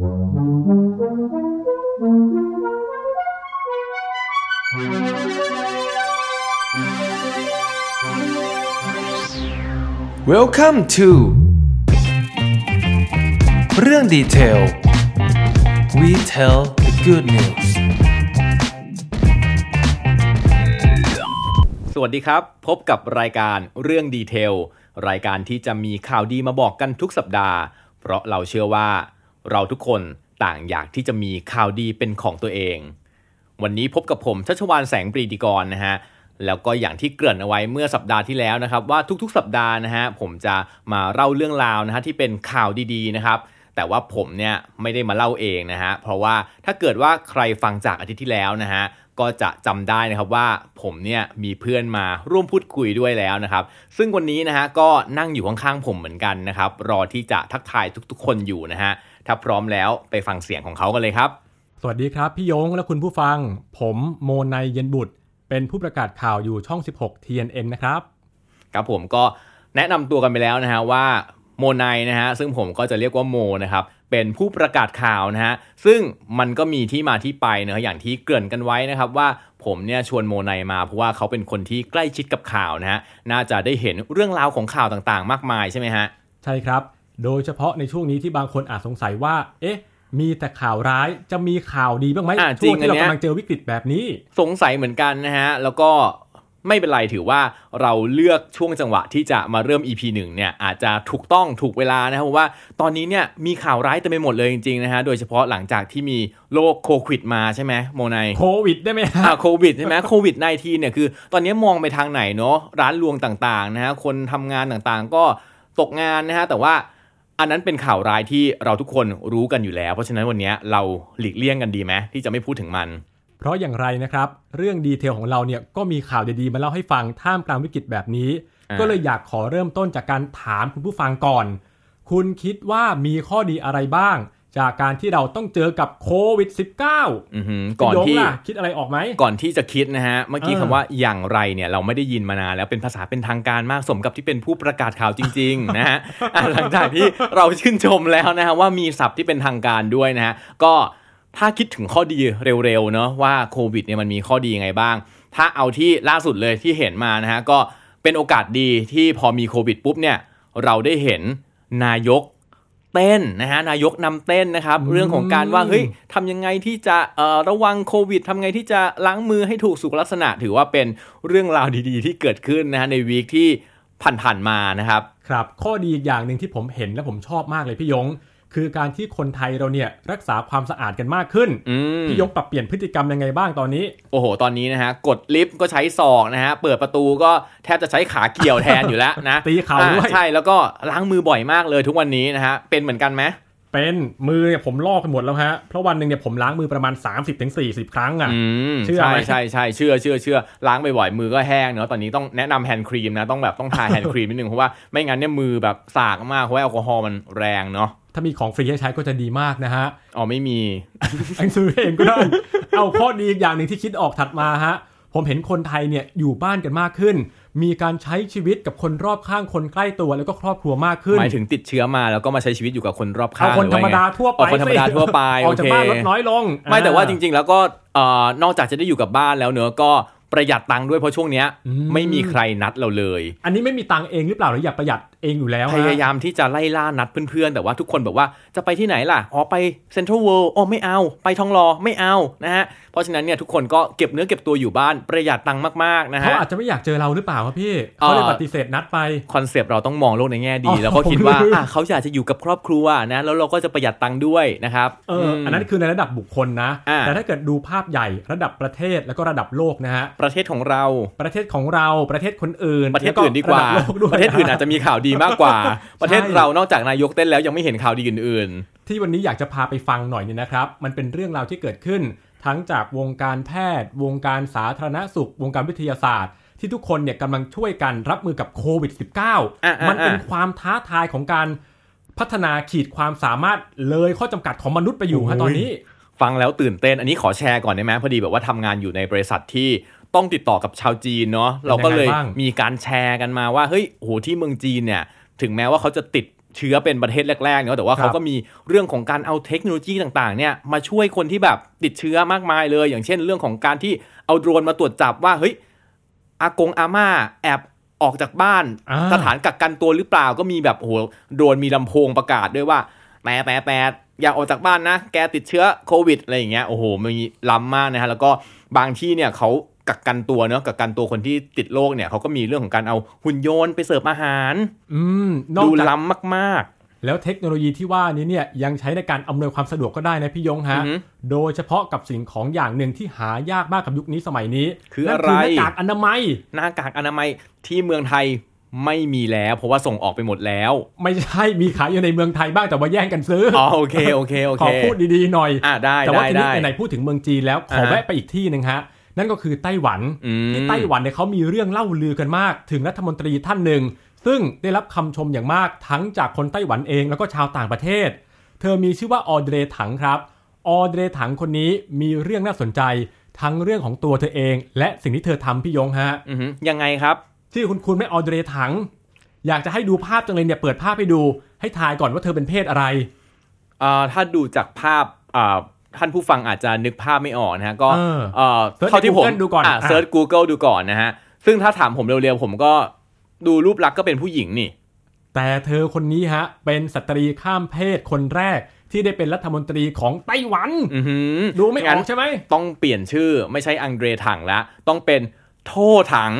Welcome to เรื่องดีเทล We tell the good news สวัสดีครับพบกับรายการเรื่องดีเทลรายการที่จะมีข่าวดีมาบอกกันทุกสัปดาห์เพราะเราเชื่อว่าเราทุกคนต่างอยากที่จะมีข่าวดีเป็นของตัวเองวันนี้พบกับผมชัชวาลแสงปรีดีกรนะฮะแล้วก็อย่างที่เกริ่นเอาไว้เมื่อสัปดาห์ที่แล้วนะครับว่าทุกๆสัปดาห์นะฮะผมจะมาเล่าเรื่องราวนะฮะที่เป็นข่าวดีๆนะครับแต่ว่าผมเนี่ยไม่ได้มาเล่าเองนะฮะเพราะว่าถ้าเกิดว่าใครฟังจากอาทิตย์ที่แล้วนะฮะก็จะจำได้นะครับว่าผมเนี่ยมีเพื่อนมาร่วมพูดคุยด้วยแล้วนะครับซึ่งวันนี้นะฮะก็นั่งอยู่ข้างๆผมเหมือนกันนะครับรอที่จะทักทายทุกๆคนอยู่นะฮะถ้าพร้อมแล้วไปฟังเสียงของเขากันเลยครับสวัสดีครับพี่ยงและคุณผู้ฟังผมโมนายเย็นบุตรเป็นผู้ประกาศข่าวอยู่ช่อง16 T.N.M นะครับครับผมก็แนะนำตัวกันไปแล้วนะฮะว่าโมนายนะฮะซึ่งผมก็จะเรียกว่าโมนะครับเป็นผู้ประกาศข่าวนะฮะซึ่งมันก็มีที่มาที่ไปนะอย่างที่เกริ่นกันไว้นะครับว่าผมเนี่ยชวนโมไนมาเพราะว่าเขาเป็นคนที่ใกล้ชิดกับข่าวนะฮะน่าจะได้เห็นเรื่องราวของข่าวต่างๆมากมายใช่ไหมฮะใช่ครับโดยเฉพาะในช่วงนี้ที่บางคนอาจสงสัยว่าเอ๊ะมีแต่ข่าวร้ายจะมีข่าวดีบ้างไหมช่วงที่เรากำลังเจอวิกฤตแบบนี้สงสัยเหมือนกันนะฮะแล้วก็ไม่เป็นไรถือว่าเราเลือกช่วงจังหวะที่จะมาเริ่ม EP 1 เนี่ยอาจจะถูกต้องถูกเวลานะครับเพราะว่าตอนนี้เนี่ยมีข่าวร้ายเต็มไปหมดเลยจริงๆนะฮะโดยเฉพาะหลังจากที่มีโรคโควิดมาใช่ไหมโมไนโควิดได้ไหมโควิดใช่ไหมโควิด-19 เนี่ยคือตอนนี้มองไปทางไหนเนาะร้านรวงต่างๆนะฮะคนทำงานต่างๆก็ตกงานนะฮะแต่ว่าอันนั้นเป็นข่าวร้ายที่เราทุกคนรู้กันอยู่แล้วเพราะฉะนั้นวันนี้เราหลีกเลี่ยงกันดีไหมที่จะไม่พูดถึงมันเพราะอย่างไรนะครับเรื่องดีเทลของเราเนี่ยก็มีข่าวดีๆมาเล่าให้ฟังท่ามกลางวิกฤตแบบนี้ก็เลยอยากขอเริ่มต้นจากการถามคุณผู้ฟังก่อนคุณคิดว่ามีข้อดีอะไรบ้างจากการที่เราต้องเจอกับโควิด -19 ก่อนที่คิดอะไรออกไหมก่อนที่จะคิดนะฮะเมื่อกี้คำว่าอย่างไรเนี่ยเราไม่ได้ยินมานานแล้วเป็นภาษาเป็นทางการมากสมกับที่เป็นผู้ประกาศข่าวจริงๆนะฮะหลังจากที่เราชื่นชมแล้วนะฮะว่ามีศัพท์ที่เป็นทางการด้วยนะฮะก็ถ้าคิดถึงข้อดีเร็วๆเนาะว่าโควิดเนี่ยมันมีข้อดียังไงบ้างถ้าเอาที่ล่าสุดเลยที่เห็นมานะฮะก็เป็นโอกาสดีที่พอมีโควิดปุ๊บเนี่ยเราได้เห็นนายกเต้นนะฮะนายกนำเต้นนะครับเรื่องของการว่าเฮ้ยทำยังไงที่จะระวังโควิดทำไงที่จะล้างมือให้ถูกสุขลักษณะถือว่าเป็นเรื่องราวดีๆที่เกิดขึ้นนะฮะในวีคที่ผ่านๆมานะครับครับข้อดีอีกอย่างนึงที่ผมเห็นและผมชอบมากเลยพี่ยงคือการที่คนไทยเราเนี่ยรักษาความสะอาดกันมากขึ้นพี่ยงปรับเปลี่ยนพฤติกรรมยังไงบ้างตอนนี้โอ้โหตอนนี้นะฮะกดลิฟต์ก็ใช้ศอกนะฮะเปิดประตูก็แทบจะใช้ขาเกี่ยวแทนอยู่แล้วนะตีเข่าด้วยใช่แล้วก็ล้างมือบ่อยมากเลยทุกวันนี้นะฮะเป็นเหมือนกันไหมเป็นมือเนี่ยผมลอกไปหมดแล้วฮะเพราะวันนึงเนี่ยผมล้างมือประมาณ 30-40 ครั้งอ่ะเชื่อไหมใช่ๆๆเชื่อล้างบ่อยๆมือก็แห้งเนาะตอนนี้ต้องแนะนำแฮนด์ครีมนะต้องแบบต้องทาแฮนด์ครีมนิดนึงเพราะว่าไม่งั้นเนี่ยมือแบบสากมากเพราะว่าแอลกอฮอล์มันแรงเนาะถ้ามีของฟรีให้ใช้ก็จะดีมากนะฮะอ๋อไม่มีอันซื้อเองก็ได้ เอาข้อดีอีกอย่างนึงที่คิดออกถัดมาฮะผมเห็นคนไทยเนี่ยอยู่บ้านกันมากขึ้นมีการใช้ชีวิตกับคนรอบข้างคนใกล้ตัวแล้วก็ครอบครัวมากขึ้นหมายถึงติดเชื้อมาแล้วก็มาใช้ชีวิตอยู่กับคนรอบข้างคนธรรมดาทั่วไปคนธรรมดาทั่วไปออกจากบ้านลดน้อยลงไม่แต่ว่าจริงๆแล้วก็นอกจากจะได้อยู่กับบ้านแล้วเนอะก็ประหยัดตังค์ด้วยเพราะช่วงเนี้ยไม่มีใครนัดเราเลยอันนี้ไม่มีตังค์เองหรือเปล่าหรืออยากประหยัดเองอยู่แล้วพยายามที่จะไล่ล่านัดเพื่อนๆแต่ว่าทุกคนบอกว่าจะไปที่ไหนล่ะอ๋อไปเซ็นทรัลเวิลด์อ๋อไม่เอาไปทองหล่อไม่เอานะฮะเพราะฉะนั้นเนี่ยทุกคนก็เก็บเนื้อเก็บตัวอยู่บ้านประหยัดตังค์มากๆนะฮะเขาอาจจะไม่อยากเจอเราหรือเปล่าครับพี่เขาเลยปฏิเสธนัดไปคอนเซปต์เราต้องมองโลกในแง่ดีแล้วก็คิดว่าอ่ะเขาอยากจะอยู่กับครอบครัวนะแล้วเราก็จะประหยัดตังค์ด้วยนะครับอันนั้นคือในระดับบุคคลนะแต่ถ้าเกิดดูภาพใหญ่ระดับประเทศแล้วก็ระดับโลกนะฮะประเทศของเราประเทศคนอื่นประเทศอื่นดีกว่าประเทศอื่นอาจจะมีข่าวดีมากกว่า ประเทศเรานอกจากนายกเต้นแล้วยังไม่เห็นข่าวดีอื่นๆที่วันนี้อยากจะพาไปฟังหน่อยเนี่ยนะครับมันเป็นเรื่องราวที่เกิดขึ้นทั้งจากวงการแพทย์วงการสาธารณสุขวงการวิทยาศาสตร์ที่ทุกคนเนี่ยกำลังช่วยกันรับมือกับโควิด -19 มันเป็นความท้าทายของการพัฒนาขีดความสามารถเลยข้อจำกัดของมนุษย์ไปอยู่ฮะตอนนี้ฟังแล้วตื่นเต้นอันนี้ขอแชร์ก่อนได้ไหมพอดีแบบว่าทำงานอยู่ในบริษัทที่ต้องติดต่อกับชาวจีนเนาะเราก็เลยมีการแชร์กันมาว่าเฮ้ยโหที่เมืองจีนเนี่ยถึงแม้ว่าเขาจะติด เชื้อเป็นประเทศแรกๆเนาะแต่ว่าเขาก็มีเรื่องของการเอาเทคโนโลยีต่างๆเนี่ยมาช่วยคนที่แบบติดเชื้อมากมายเลยอย่างเช่นเรื่องของการที่เอาโดรนมาตรวจจับว่าเฮ้ยอากงอาม่าแอบออกจากบ้านสถานกักกันตัวหรือเปล่าก็มีแบบโอ้โหโดรนมีลำโพงประกาศด้วยว่าแปะอย่าออกจากบ้านนะแกติดเชื้อโควิดอะไรอย่างเงี้ยโอ้โหมันล้ำมากนะฮะแล้วก็บางที่เนี่ยเขากักกันตัวเนาะกักกันตัวคนที่ติดโรคเนี่ยเขาก็มีเรื่องของการเอาหุ่นยนต์ไปเสิร์ฟอาหารดูล้ำมากๆแล้วเทคโนโลยีที่ว่านี้เนี่ยยังใช้ในการอำนวยความสะดวกก็ได้นะพี่ยงฮะโดยเฉพาะกับสิ่งของอย่างหนึ่งที่หายากมากกับยุคนี้สมัยนี้คืออะไรหน้ากากอนามัยที่เมืองไทยไม่มีแล้วเพราะว่าส่งออกไปหมดแล้วไม่ใช่มีขายอยู่ในเมืองไทยบ้างแต่ว่าแย่งกันซื้ออ๋อโอเคขอพูดดีๆหน่อยได้แต่ว่าทีนี้ไหนพูดถึงเมืองจีนแล้วขอแวะไปอีกที่นึงฮะนั่นก็คือไต้หวันที่ไต้หวันเนี่ยเขามีเรื่องเล่าลือกันมากถึงรัฐมนตรีท่านหนึ่งซึ่งได้รับคำชมอย่างมากทั้งจากคนไต้หวันเองแล้วก็ชาวต่างประเทศเธอมีชื่อว่าAudrey TangครับAudrey Tangคนนี้มีเรื่องน่าสนใจทั้งเรื่องของตัวเธอเองและสิ่งที่เธอทำพี่ยงฮะยังไงครับชื่อคุณไม่Audrey Tangอยากจะให้ดูภาพจังเลยเนี่ยเปิดภาพให้ดูให้ทายก่อนว่าเธอเป็นเพศอะไรถ้าดูจากภาพท่านผู้ฟังอาจจะนึกภาพไม่ออกนะฮะก็เท่าที่ผมเซิร์ช Google ดูก่อนนะฮะซึ่งถ้าถามผมเร็วๆผมก็ดูรูปลักษณ์ก็เป็นผู้หญิงนี่แต่เธอคนนี้ฮะเป็นสตรีข้ามเพศคนแรกที่ได้เป็นรัฐมนตรีของไต้หวันดูไม่ออกใช่ไหมต้องเปลี่ยนชื่อไม่ใช่อังเดรถังละต้องเป็นโทถัง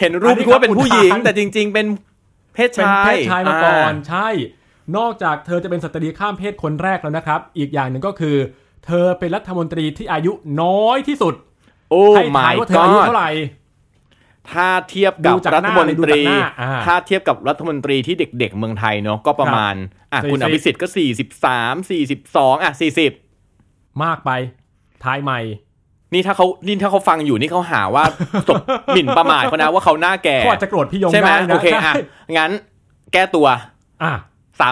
เห็นรูปที่ว่าเป็นผู้หญิงแต่จริงๆเป็นเพศชายมาก่อนใช่นอกจากเธอจะเป็นสตรีข้ามเพศคนแรกแล้วนะครับอีกอย่างหนึ่งก็คือเธอเป็นรัฐมนตรีที่อายุน้อยที่สุดให้ทายว่าเธออายุเท่าไหร่ถ้าเทียบกับรัฐมนตรีที่เด็กๆเมืองไทยเนาะก็ประมาณคุณอภิสิทธิ์ก็43 4240มากไปทายใหม่นี่ถ้าเขาฟังอยู่นี่เขาหาว่าตบหมิ่นประมาทเขานะว่าเขาหน้าแก่ก็อาจจะโกรธพี่ยงได้นะโอเคอ่ะงั้นแก้ตัว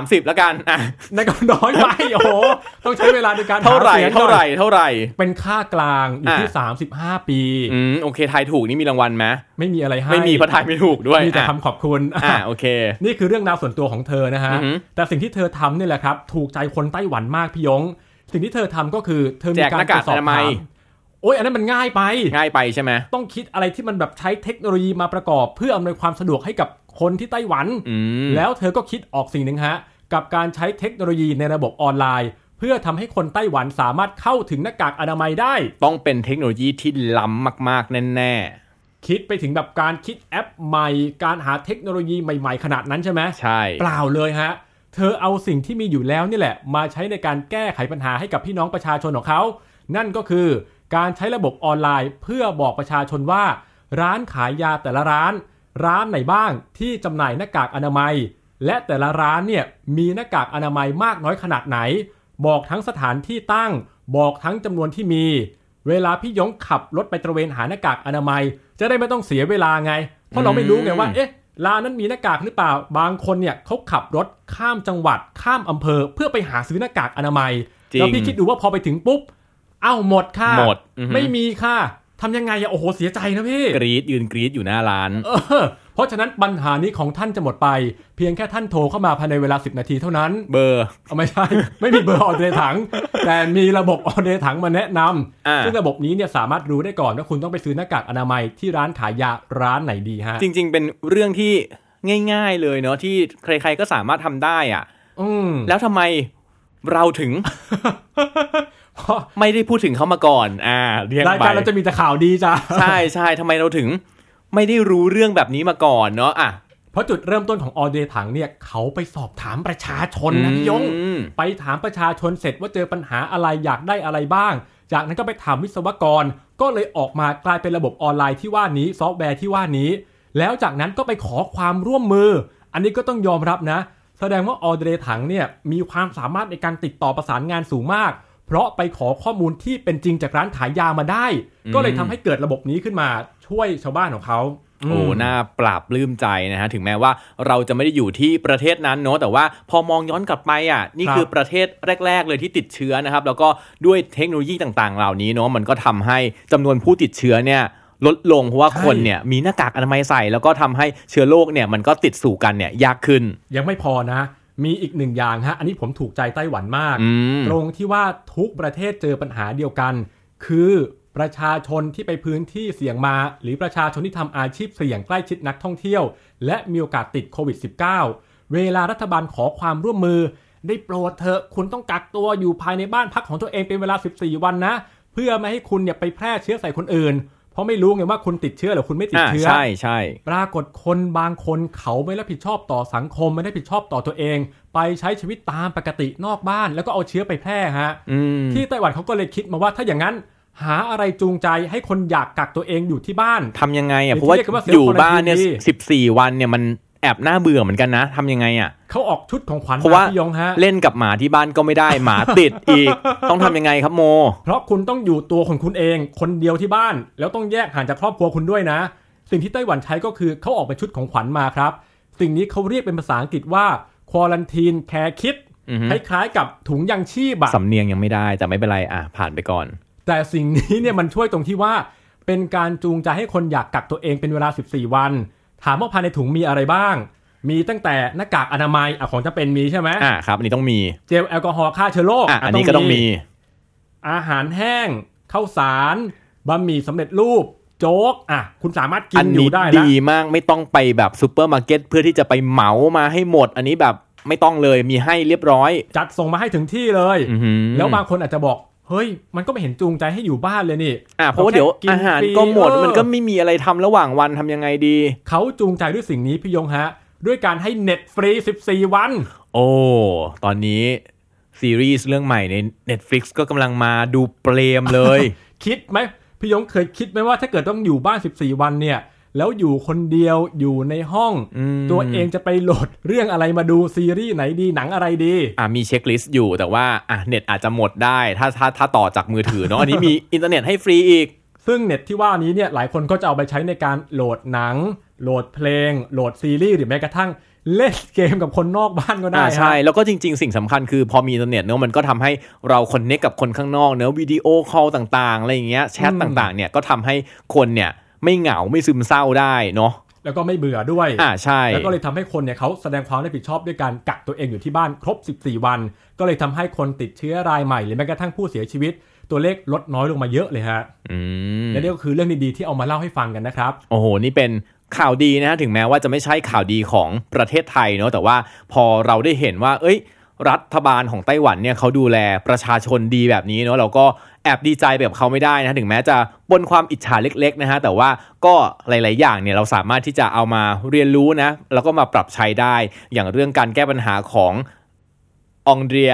30แล้วกันนั่นก็น้อยไปโอ้โหต้องใช้เวลาในการเท่าไหร่เป็นค่ากลางอยู่ที่35ปีโอเคทายถูกนี่มีรางวัลมั้ยไม่มีอะไรให้ไม่มีเพราะทายไม่ถูกด้วยมีแต่คำขอบคุณโอเคนี่คือเรื่องราวส่วนตัวของเธอนะฮะแต่สิ่งที่เธอทำนี่แหละครับถูกใจคนไต้หวันมากพี่ยงสิ่งที่เธอทำก็คือเธอมีการตรวจสอบทางโอ้ยอันนั้นมันง่ายไปใช่มั้ยต้องคิดอะไรที่มันแบบใช้เทคโนโลยีมาประกอบเพื่ออำนวยความสะดวกให้กับคนที่ไต้หวันแล้วเธอก็คิดออกสิ่งหนึ่งฮะกับการใช้เทคโนโลยีในระบบออนไลน์เพื่อทำให้คนไต้หวันสามารถเข้าถึงหน้ากากอนามัยได้ต้องเป็นเทคโนโลยีที่ล้ำมากๆแน่ๆคิดไปถึงแบบการคิดแอปใหม่การหาเทคโนโลยีใหม่ๆขนาดนั้นใช่ไหมใช่เปล่าเลยฮะเธอเอาสิ่งที่มีอยู่แล้วนี่แหละมาใช้ในการแก้ไขปัญหาให้กับพี่น้องประชาชนของเขานั่นก็คือการใช้ระบบออนไลน์เพื่อบอกประชาชนว่าร้านขายยาแต่ละร้านไหนบ้างที่จำหน่ายหน้ากากอนามัยและแต่ละร้านเนี่ยมีหน้ากากอนามัยมากน้อยขนาดไหนบอกทั้งสถานที่ตั้งบอกทั้งจำนวนที่มีเวลาพี่ยงขับรถไปตระเวนหาหน้ากากอนามัยจะได้ไม่ต้องเสียเวลาไงเพราะเราไม่รู้ไงว่าเอ๊ะร้านนั้นมีหน้ากากหรือเปล่าบางคนเนี่ยเขาขับรถข้ามจังหวัดข้ามอำเภอเพื่อไปหาซื้อหน้ากากอนามัยแล้วพี่คิดดูว่าพอไปถึงปุ๊บอ้าวหมดค่ะไม่มีค่ะทำยังไงอะโอ้โหเสียใจนะพี่ยืนกรี๊ดอยู่หน้าร้านเพราะฉะนั้นปัญหานี้ของท่านจะหมดไปเพียงแค่ท่านโทรเข้ามาภายในเวลา10นาทีเท่านั้นเบอร์ไม่ใช่ ไม่มีเบอร์ออเดอร์ถังแต่มีระบบออเดอร์ถังมาแนะนำซึ่งระบบนี้เนี่ยสามารถรู้ได้ก่อนว่าคุณต้องไปซื้อหน้ากากอนามัยที่ร้านขายยาร้านไหนดีฮะจริงๆเป็นเรื่องที่ง่ายๆเลยเนาะที่ใครๆก็สามารถทำได้อ่ะแล้วทำไมเราถึง ไม่ได้พูดถึงเขามาก่อนรายการเราจะมีแต่ข่าวดีจ้ะ ใช่ๆทำไมเราถึงไม่ได้รู้เรื่องแบบนี้มาก่อนเนาะอ่ะเพราะจุดเริ่มต้นของAudrey Tangเนี่ยเขาไปสอบถามประชาชนนะพี่ยงไปถามประชาชนเสร็จว่าเจอปัญหาอะไรอยากได้อะไรบ้างจากนั้นก็ไปถามวิศวกรก็เลยออกมากลายเป็นระบบออนไลน์ที่ว่านี้ซอฟต์แวร์ที่ว่านี้แล้วจากนั้นก็ไปขอความร่วมมืออันนี้ก็ต้องยอมรับนะแสดงว่าAudrey Tangเนี่ยมีความสามารถในการติดต่อประสานงานสูงมากเพราะไปขอข้อมูลที่เป็นจริงจากร้านขายยามาได้ก็เลยทำให้เกิดระบบนี้ขึ้นมาช่วยชาวบ้านของเขาโอ้น่าปราบปลื้มใจนะฮะถึงแม้ว่าเราจะไม่ได้อยู่ที่ประเทศนั้นเนาะแต่ว่าพอมองย้อนกลับไปอ่ะนี่คือประเทศแรกๆเลยที่ติดเชื้อนะครับแล้วก็ด้วยเทคโนโลยีต่างๆเหล่านี้เนาะมันก็ทำให้จำนวนผู้ติดเชื้อเนี่ย ลดลงเพราะว่าคนเนี่ยมีหน้ากากอนามัยใส่แล้วก็ทำให้เชื้อโรคเนี่ยมันก็ติดสู่กันเนี่ยยากขึ้นยังไม่พอนะมีอีกหนึ่งอย่างฮะอันนี้ผมถูกใจไต้หวันมากตรงที่ว่าทุกประเทศเจอปัญหาเดียวกันคือประชาชนที่ไปพื้นที่เสี่ยงมาหรือประชาชนที่ทำอาชีพเสี่ยงใกล้ชิดนักท่องเที่ยวและมีโอกาสติดโควิด -19 เวลารัฐบาลขอความร่วมมือได้โปรดเถอะคุณต้องกักตัวอยู่ภายในบ้านพักของตัวเองเป็นเวลา14วันนะเพื่อไม่ให้คุณเนี่ยไปแพร่เชื้อใส่คนอื่นเพราะไม่รู้ไงว่าคุณติดเชื้อหรือคุณไม่ติดเชื้อใช่ๆปรากฏคนบางคนเขาไม่รับผิดชอบต่อสังคมไม่ได้ผิดชอบต่อตัวเองไปใช้ชีวิตตามปกตินอกบ้านแล้วก็เอาเชื้อไปแพร่ฮะที่ไต้หวันเขาก็เลยคิดมาว่าถ้าอย่างนั้นหาอะไรจูงใจให้คนอยากกักตัวเองอยู่ที่บ้านทำยังไงอ่ะเพราะว่าอยู่บ้านเนี่ย14วันเนี่ยมันแอบน่าเบื่อเหมือนกันนะทำยังไงอ่ะเขาออกชุดของขวัญมาพี่ยงฮะเล่นกับหมาที่บ้านก็ไม่ได้หมาติดอีกต้องทำยังไงครับโมเพราะคุณต้องอยู่ตัวของคุณเองคนเดียวที่บ้านแล้วต้องแยกห่างจากครอบครัวคุณด้วยนะสิ่งที่ไต้หวันใช้ก็คือเขาออกเป็นชุดของขวัญมาครับสิ่งนี้เขาเรียกเป็นภาษาอังกฤษว่า Quarantine Care Kit คล้ายๆกับถุงยังชีพสำเนียงยังไม่ได้แต่ไม่เป็นไรอ่ะผ่านไปก่อนแต่สิ่งนี้เนี่ยมันช่วยตรงที่ว่าเป็นการจูงใจให้คนอยากกักตัวเองเป็นเวลา14วันถามว่าภายในถุงมีอะไรบ้างมีตั้งแต่หน้ากากอนามัยของจำเป็นมีใช่ไหมครับอันนี้ต้องมีเจลแอลกอฮอล์ฆ่าเชื้อโรคอันนี้ก็ต้องมีอาหารแห้งข้าวสารบะหมี่สำเร็จรูปโจ๊กคุณสามารถกินอยู่ได้นะอันนี้ดีมากไม่ต้องไปแบบซูเปอร์มาร์เก็ตเพื่อที่จะไปเหมามาให้หมดอันนี้แบบไม่ต้องเลยมีให้เรียบร้อยจัดส่งมาให้ถึงที่เลยแล้วบางคนอาจจะบอกเฮ้ยมันก็ไม่เห็นจูงใจให้อยู่บ้านเลยนี่เพราะว่าเดี๋ยวอาหารก็หมดมันก็ไม่มีอะไรทำระหว่างวันทำยังไงดีเขาจูงใจด้วยสิ่งนี้พี่ยงฮะด้วยการให้ Net ฟรี14วันโอ้ตอนนี้ซีรีส์เรื่องใหม่ใน Netflix ก็กำลังมาดูเปรมเลย คิดไหมพี่ยงเคยคิดไหมว่าถ้าเกิดต้องอยู่บ้าน14วันเนี่ยแล้วอยู่คนเดียวอยู่ในห้องตัวเองจะไปโหลดเรื่องอะไรมาดูซีรีส์ไหนดีหนังอะไรดีมีเช็คลิสต์อยู่แต่ว่าเน็ตอาจจะหมดได้ถ้าต่อจากมือถือเนาะ อันนี้มีอินเทอร์เน็ตให้ฟรีอีกซึ่งเน็ตที่ว่านี้เนี่ยหลายคนก็จะเอาไปใช้ในการโหลดหนังโหลดเพลงโหลดซีรีส์หรือแม้กระทั่งเล่นเกมกับคนนอกบ้านก็ได้ใช่แล้วก็จริงๆสิ่งสำคัญคือพอมีอินเทอร์เน็ตเนาะมันก็ทำให้เราคอนเนคกับคนข้างนอกเนาะวิดีโอคอลต่างๆอะไรอย่างเงี้ยแชทต่างๆเนี่ยก็ทำให้คนเนี่ยไม่เหงาไม่ซึมเศร้าได้เนาะแล้วก็ไม่เบื่อด้วยใช่แล้วก็เลยทำให้คนเนี่ยเขาแสดงความรับผิดชอบด้วยการกักตัวเองอยู่ที่บ้านครบ14วันก็เลยทำให้คนติดเชื้อรายใหม่หรือแม้กระทั่งผู้เสียชีวิตตัวเลขลดน้อยลงมาเยอะเลยฮะและนี่ก็คือเรื่องดีๆที่เอามาเล่าให้ฟังกันนะครับโอ้โหนี่เป็นข่าวดีนะฮะถึงแม้ว่าจะไม่ใช่ข่าวดีของประเทศไทยเนาะแต่ว่าพอเราได้เห็นว่าเอ้ยรัฐบาลของไต้หวันเนี่ยเขาดูแลประชาชนดีแบบนี้เนาะเราก็แอบดีใจแบบเขาไม่ได้นะถึงแม้จะบนความอิจฉาเล็กๆนะฮะแต่ว่าก็หลายๆอย่างเนี่ยเราสามารถที่จะเอามาเรียนรู้นะแล้วก็มาปรับใช้ได้อย่างเรื่องการแก้ปัญหาของAudrey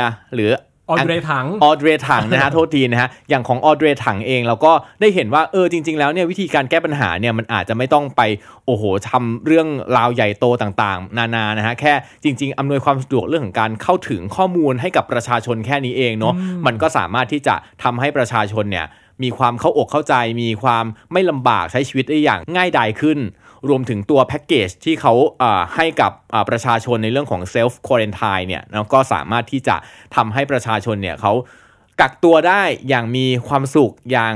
Tang นะฮะ โทษทีนะฮะอย่างของ Audrey Tang เองเราก็ได้เห็นว่าจริงๆแล้วเนี่ยวิธีการแก้ปัญหาเนี่ยมันอาจจะไม่ต้องไปโอ้โหทำเรื่องราวใหญ่โตต่างๆนานานะฮะแค่จริงๆอำนวยความสะดวกเรื่องของการเข้าถึงข้อมูลให้กับประชาชนแค่นี้เองเนาะมันก็สามารถที่จะทำให้ประชาชนเนี่ยมีความเข้าอกเข้าใจมีความไม่ลำบากใช้ชีวิตได้อย่างง่ายดายขึ้นรวมถึงตัวแพ็กเกจที่เขาให้กับประชาชนในเรื่องของเซลฟ์ควอรันไทน์เนี่ยแล้วก็สามารถที่จะทำให้ประชาชนเนี่ยเขากักตัวได้อย่างมีความสุขอย่าง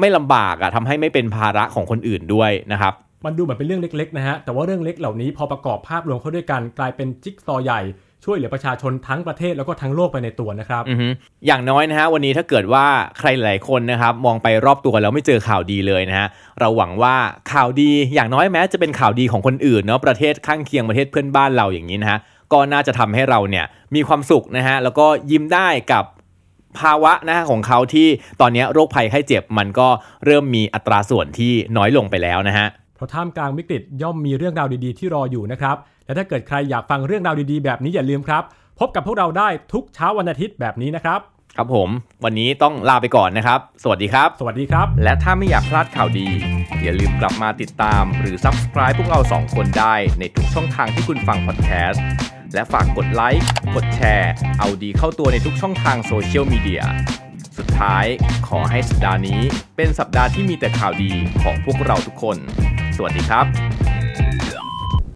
ไม่ลำบากทำให้ไม่เป็นภาระของคนอื่นด้วยนะครับมันดูเหมือนเป็นเรื่องเล็กๆนะฮะแต่ว่าเรื่องเล็กเหล่านี้พอประกอบภาพรวมเข้าด้วยกันกลายเป็นจิ๊กซอว์ใหญ่ช่วยเหลือประชาชนทั้งประเทศแล้วก็ทั้งโลกไปในตัวนะครับอย่างน้อยนะฮะวันนี้ถ้าเกิดว่าใครหลายคนนะครับมองไปรอบตัวแล้วไม่เจอข่าวดีเลยนะฮะเราหวังว่าข่าวดีอย่างน้อยแม้จะเป็นข่าวดีของคนอื่นเนาะประเทศข้างเคียงประเทศเพื่อนบ้านเราอย่างนี้นะฮะก็น่าจะทำให้เราเนี่ยมีความสุขนะฮะแล้วก็ยิ้มได้กับภาวะนะของเขาที่ตอนนี้โรคภัยไข้เจ็บมันก็เริ่มมีอัตราส่วนที่น้อยลงไปแล้วนะฮะเพราะท่ามกลางวิกฤตย่อมมีเรื่องราวดีๆที่รออยู่นะครับและถ้าเกิดใครอยากฟังเรื่องราวดีๆแบบนี้อย่าลืมครับพบกับพวกเราได้ทุกเช้าวันอาทิตย์แบบนี้นะครับครับผมวันนี้ต้องลาไปก่อนนะครับสวัสดีครับสวัสดีครับและถ้าไม่อยากพลาดข่าวดีอย่าลืมกลับมาติดตามหรือ Subscribe พวกเรา2คนได้ในทุกช่องทางที่คุณฟังพอดแคสต์และฝากกดไลค์กดแชร์เอาดีเข้าตัวในทุกช่องทางโซเชียลมีเดียสุดท้ายขอให้สัปดาห์นี้เป็นสัปดาห์ที่มีแต่ข่าวดีของพวกเราทุกคนสวัสดีครับ